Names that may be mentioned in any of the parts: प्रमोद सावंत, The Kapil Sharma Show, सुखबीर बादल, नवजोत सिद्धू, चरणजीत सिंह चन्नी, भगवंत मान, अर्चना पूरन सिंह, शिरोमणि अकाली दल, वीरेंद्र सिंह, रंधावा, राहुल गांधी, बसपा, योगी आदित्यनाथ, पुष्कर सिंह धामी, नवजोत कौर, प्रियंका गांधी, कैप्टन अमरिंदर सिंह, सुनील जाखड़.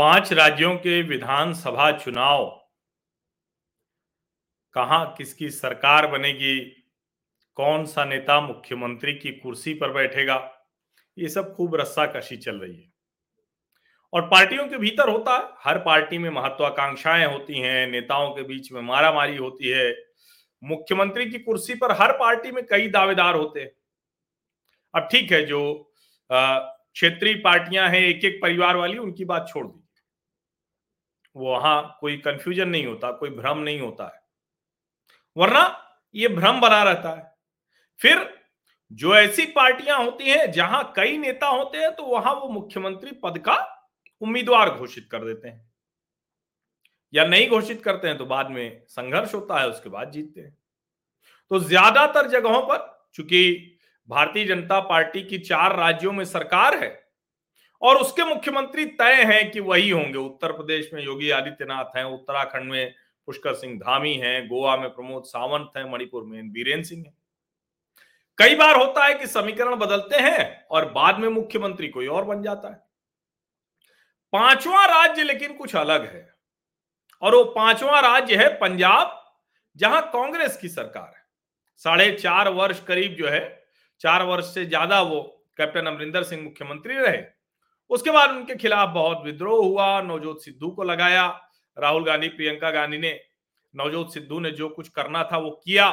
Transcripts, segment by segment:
5 राज्यों के विधानसभा चुनाव, कहां किसकी सरकार बनेगी, कौन सा नेता मुख्यमंत्री की कुर्सी पर बैठेगा, ये सब खूब रस्साकशी चल रही है। और पार्टियों के भीतर होता है, हर पार्टी में महत्वाकांक्षाएं होती हैं, नेताओं के बीच में मारामारी होती है। मुख्यमंत्री की कुर्सी पर हर पार्टी में कई दावेदार होते हैं। अब ठीक है, जो क्षेत्रीय पार्टियां हैं एक एक परिवार वाली, उनकी बात छोड़ दी, वहां कोई कंफ्यूजन नहीं होता, कोई भ्रम नहीं होता है, वरना ये भ्रम बना रहता है। फिर जो ऐसी पार्टियां होती हैं जहां कई नेता होते हैं, तो वहां वो मुख्यमंत्री पद का उम्मीदवार घोषित कर देते हैं या नहीं घोषित करते हैं, तो बाद में संघर्ष होता है, उसके बाद जीतते हैं। तो ज्यादातर जगहों पर, चूंकि भारतीय जनता पार्टी की 4 राज्यों में सरकार है और उसके मुख्यमंत्री तय हैं कि वही होंगे। उत्तर प्रदेश में योगी आदित्यनाथ हैं, उत्तराखंड में पुष्कर सिंह धामी हैं, गोवा में प्रमोद सावंत हैं, मणिपुर में वीरेंद्र सिंह हैं। कई बार होता है कि समीकरण बदलते हैं और बाद में मुख्यमंत्री कोई और बन जाता है। 5वां राज्य लेकिन कुछ अलग है, और वो 5वां राज्य है पंजाब, जहां कांग्रेस की सरकार है। 4.5 वर्ष करीब, जो है 4 वर्ष से ज्यादा वो कैप्टन अमरिंदर सिंह मुख्यमंत्री रहे। उसके बाद उनके खिलाफ बहुत विद्रोह हुआ, नवजोत सिद्धू को लगाया, राहुल गांधी, प्रियंका गांधी ने, नवजोत सिद्धू ने जो कुछ करना था वो किया।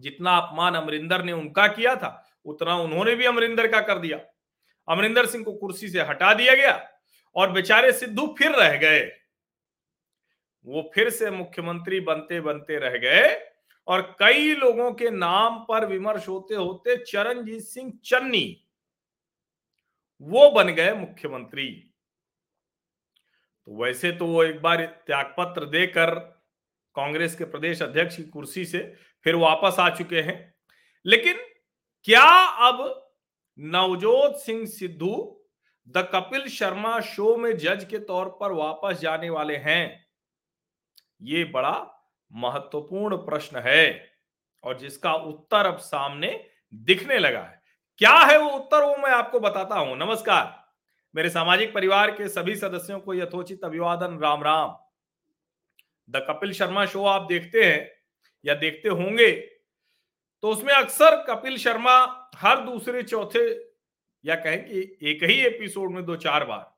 जितना अपमान अमरिंदर ने उनका किया था, उतना उन्होंने भी अमरिंदर का कर दिया। अमरिंदर सिंह को कुर्सी से हटा दिया गया और बेचारे सिद्धू फिर रह गए। वो फिर से मुख्यमंत्री बनते बनते रह गए, और कई लोगों के नाम पर विमर्श होते होते चरणजीत सिंह चन्नी, वो बन गए मुख्यमंत्री। तो वैसे तो वो एक बार त्यागपत्र देकर कांग्रेस के प्रदेश अध्यक्ष की कुर्सी से फिर वापस आ चुके हैं, लेकिन क्या अब नवजोत सिंह सिद्धू द कपिल शर्मा शो में जज के तौर पर वापस जाने वाले हैं? ये बड़ा महत्वपूर्ण प्रश्न है, और जिसका उत्तर अब सामने दिखने लगा है। क्या है वो उत्तर, वो मैं आपको बताता हूं। नमस्कार, मेरे सामाजिक परिवार के सभी सदस्यों को यथोचित अभिवादन, राम राम। द कपिल शर्मा शो आप देखते हैं या देखते होंगे, तो उसमें अक्सर कपिल शर्मा हर दूसरे चौथे, या कहें कि एक ही एपिसोड में 2-4 बार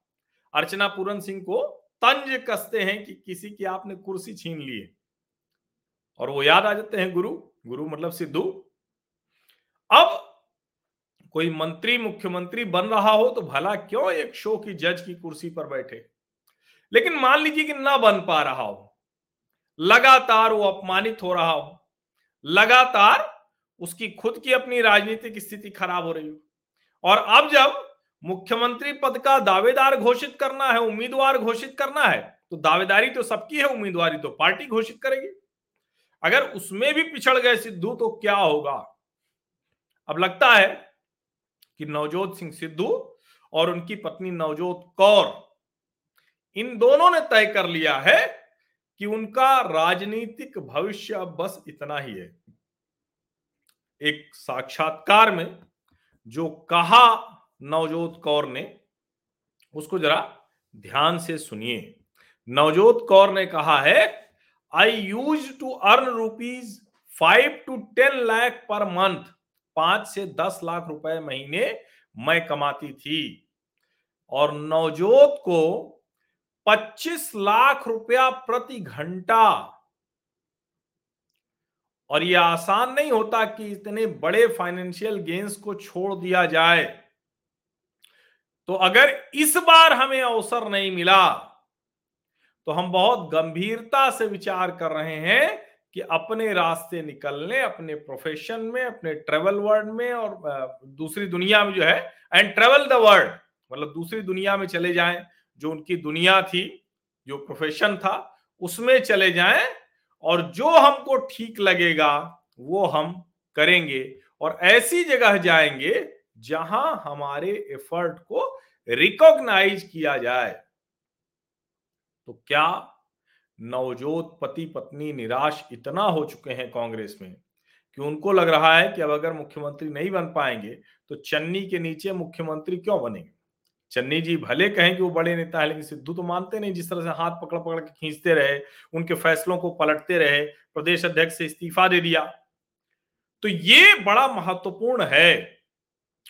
अर्चना पूरन सिंह को तंज कसते हैं कि किसी की आपने कुर्सी छीन ली है, और वो याद आ जाते हैं गुरु मतलब सिद्धू। अब कोई मंत्री मुख्यमंत्री बन रहा हो तो भला क्यों एक शो की जज की कुर्सी पर बैठे? लेकिन मान लीजिए कि ना बन पा रहा हो, लगातार वो अपमानित हो रहा हो, लगातार उसकी खुद की अपनी राजनीतिक स्थिति खराब हो रही हो, और अब जब मुख्यमंत्री पद का दावेदार घोषित करना है, उम्मीदवार घोषित करना है, तो दावेदारी तो सबकी है, उम्मीदवारी तो पार्टी घोषित करेगी। अगर उसमें भी पिछड़ गए सिद्धू तो क्या होगा? अब लगता है कि नवजोत सिंह सिद्धू और उनकी पत्नी नवजोत कौर, इन दोनों ने तय कर लिया है कि उनका राजनीतिक भविष्य अब बस इतना ही है। एक साक्षात्कार में जो कहा नवजोत कौर ने, उसको जरा ध्यान से सुनिए। नवजोत कौर ने कहा है, I used to earn rupees 5 to 10 lakh per month, 5 से 10 लाख रुपए महीने मैं कमाती थी, और नवजोत को 25 लाख रुपया प्रति घंटा। और यह आसान नहीं होता कि इतने बड़े फाइनेंशियल गेन्स को छोड़ दिया जाए। तो अगर इस बार हमें अवसर नहीं मिला, तो हम बहुत गंभीरता से विचार कर रहे हैं कि अपने रास्ते निकलने, अपने प्रोफेशन में, अपने ट्रेवल वर्ल्ड में, और दूसरी दुनिया में जो है, एंड ट्रेवल द वर्ल्ड, मतलब दूसरी दुनिया में चले जाएं। जो उनकी दुनिया थी, जो प्रोफेशन था, उसमें चले जाएं, और जो हमको ठीक लगेगा वो हम करेंगे, और ऐसी जगह जाएंगे जहां हमारे एफर्ट को रिकॉग्नाइज किया जाए। तो क्या नवजोत पति पत्नी निराश इतना हो चुके हैं कांग्रेस में कि उनको लग रहा है कि अब अगर मुख्यमंत्री नहीं बन पाएंगे तो चन्नी के नीचे मुख्यमंत्री क्यों बनेंगे? चन्नी जी भले कहें कि वो बड़े नेता है, लेकिन सिद्धू तो मानते नहीं। जिस तरह से हाथ पकड़ पकड़ के खींचते रहे, उनके फैसलों को पलटते रहे, प्रदेश अध्यक्ष से इस्तीफा दे दिया। तो ये बड़ा महत्वपूर्ण है।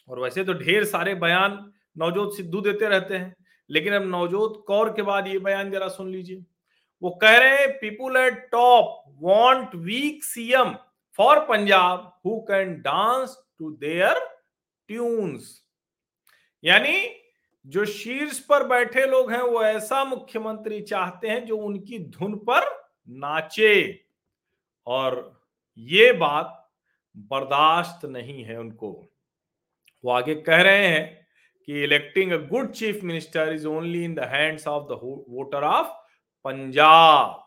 और वैसे तो ढेर सारे बयान नवजोत सिद्धू देते रहते हैं, लेकिन अब नवजोत कौर के बाद ये बयान जरा सुन लीजिए। वो कह रहे हैं, people at top want weak CM for Punjab who can dance to their tunes. यानी जो शीर्ष पर बैठे लोग हैं वो ऐसा मुख्यमंत्री चाहते हैं जो उनकी धुन पर नाचे, और ये बात बर्दाश्त नहीं है उनको। वो आगे कह रहे हैं कि electing a good chief minister is only in the hands of the voter of Punjab.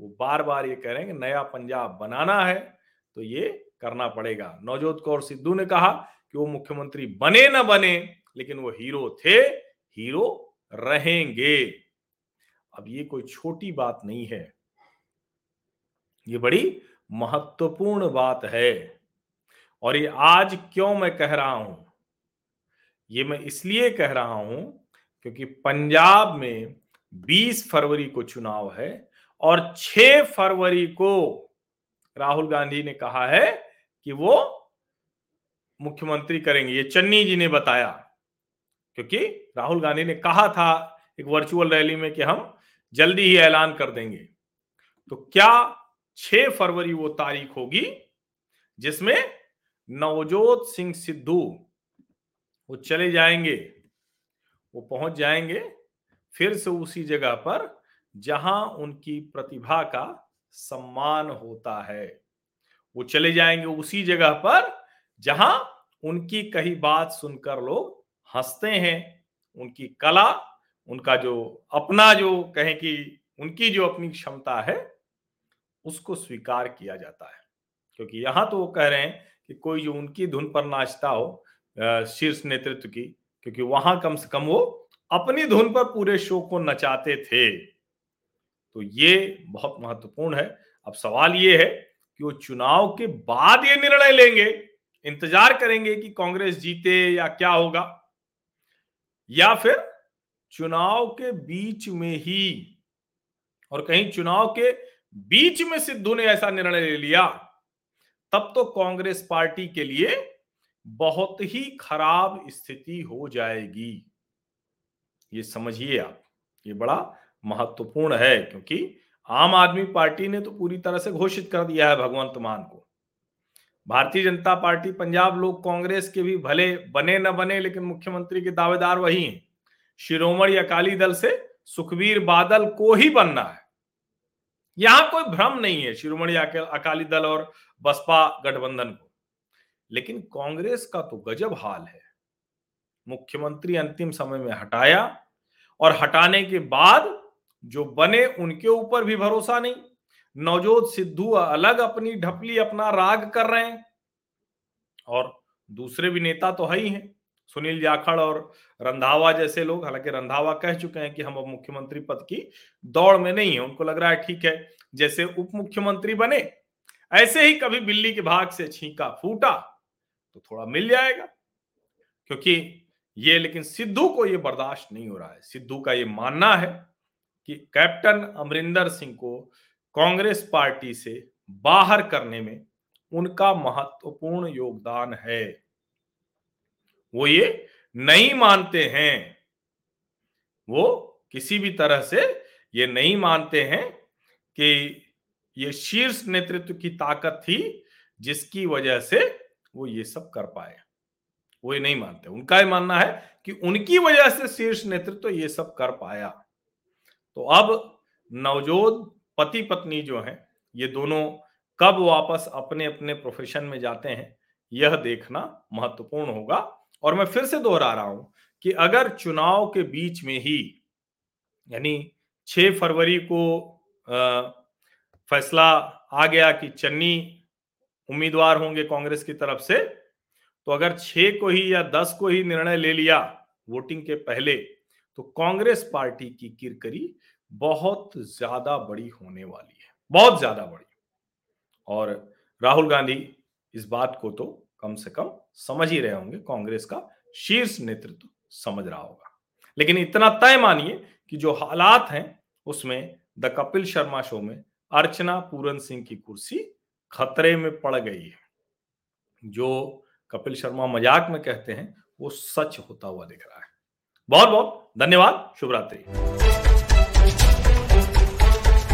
वो बार बार ये कह रहे हैं कि नया पंजाब बनाना है तो ये करना पड़ेगा। नवजोत कौर सिद्धू ने कहा कि वो मुख्यमंत्री बने न बने, लेकिन वो हीरो थे, हीरो रहेंगे। अब ये कोई छोटी बात नहीं है, ये बड़ी महत्वपूर्ण बात है। और ये आज क्यों मैं कह रहा हूं, ये मैं इसलिए कह रहा हूं क्योंकि पंजाब में 20 फरवरी को चुनाव है और 6 फरवरी को राहुल गांधी ने कहा है कि वो मुख्यमंत्री करेंगे। ये चन्नी जी ने बताया, क्योंकि राहुल गांधी ने कहा था एक वर्चुअल रैली में कि हम जल्दी ही ऐलान कर देंगे। तो क्या 6 फरवरी वो तारीख होगी जिसमें नवजोत सिंह सिद्धू वो चले जाएंगे, वो पहुंच जाएंगे फिर से उसी जगह पर जहां उनकी प्रतिभा का सम्मान होता है। वो चले जाएंगे उसी जगह पर जहां उनकी कही बात सुनकर लोग हंसते हैं। उनकी कला, उनका जो अपना, जो कहें कि उनकी जो अपनी क्षमता है उसको स्वीकार किया जाता है। क्योंकि यहां तो वो कह रहे हैं कि कोई जो उनकी धुन पर नाचता हो शीर्ष नेतृत्व की, क्योंकि वहां कम से कम वो अपनी धुन पर पूरे शो को नचाते थे। तो ये बहुत महत्वपूर्ण है। अब सवाल ये है कि वो चुनाव के बाद ये निर्णय लेंगे, इंतजार करेंगे कि कांग्रेस जीते या क्या होगा, या फिर चुनाव के बीच में ही। और कहीं चुनाव के बीच में सिद्धू ने ऐसा निर्णय ले लिया तब तो कांग्रेस पार्टी के लिए बहुत ही खराब स्थिति हो जाएगी। ये समझिए आप, ये बड़ा महत्वपूर्ण है। क्योंकि आम आदमी पार्टी ने तो पूरी तरह से घोषित कर दिया है भगवंत मान को। भारतीय जनता पार्टी पंजाब लोग कांग्रेस के भी भले बने न बने, लेकिन मुख्यमंत्री के दावेदार वही हैं। शिरोमणि अकाली दल से सुखबीर बादल को ही बनना है, यहां कोई भ्रम नहीं है शिरोमणि अकाली दल और बसपा गठबंधन को। लेकिन कांग्रेस का तो गजब हाल है। मुख्यमंत्री अंतिम समय में हटाया, और हटाने के बाद जो बने उनके ऊपर भी भरोसा नहीं। नवजोत सिद्धू अलग अपनी ढपली, अपना राग कर रहे हैं, और दूसरे भी नेता तो है ही हैं, सुनील जाखड़ और रंधावा जैसे लोग। हालांकि रंधावा कह चुके हैं कि हम अब मुख्यमंत्री पद की दौड़ में नहीं है, उनको लग रहा है ठीक है जैसे उप मुख्यमंत्री बने ऐसे ही कभी बिल्ली के भाग से छींका फूटा तो थोड़ा मिल जाएगा। क्योंकि ये, लेकिन सिद्धू को ये बर्दाश्त नहीं हो रहा है। सिद्धू का ये मानना है कि कैप्टन अमरिंदर सिंह को कांग्रेस पार्टी से बाहर करने में उनका महत्वपूर्ण योगदान है। वो ये नहीं मानते हैं, वो किसी भी तरह से ये नहीं मानते हैं कि ये शीर्ष नेतृत्व की ताकत थी जिसकी वजह से वो ये सब कर पाए। वो ये नहीं मानते। उनका ये मानना है कि उनकी वजह से शीर्ष नेतृत्व ये सब कर पाया। तो अब नवजोत पति पत्नी जो हैं, ये दोनों कब वापस अपने अपने प्रोफेशन में जाते हैं यह देखना महत्वपूर्ण होगा। और मैं फिर से दोहरा रहा हूं कि अगर चुनाव के बीच में ही, यानी 6 फरवरी को फैसला आ गया कि चन्नी उम्मीदवार होंगे कांग्रेस की तरफ से, तो अगर 6 को ही या 10 को ही निर्णय ले लिया वोटिंग के पहले, तो कांग्रेस पार्टी की किरकिरी बहुत ज्यादा बड़ी होने वाली है, बहुत ज्यादा बड़ी। और राहुल गांधी इस बात को तो कम से कम समझ ही रहे होंगे, कांग्रेस का शीर्ष नेतृत्व समझ रहा होगा। लेकिन इतना तय मानिए कि जो हालात हैं उसमें द कपिल शर्मा शो में अर्चना पूरन सिंह की कुर्सी खतरे में पड़ गई है। जो कपिल शर्मा मजाक में कहते हैं वो सच होता हुआ दिख रहा है। बहुत बहुत धन्यवाद। शुभ रात्रि।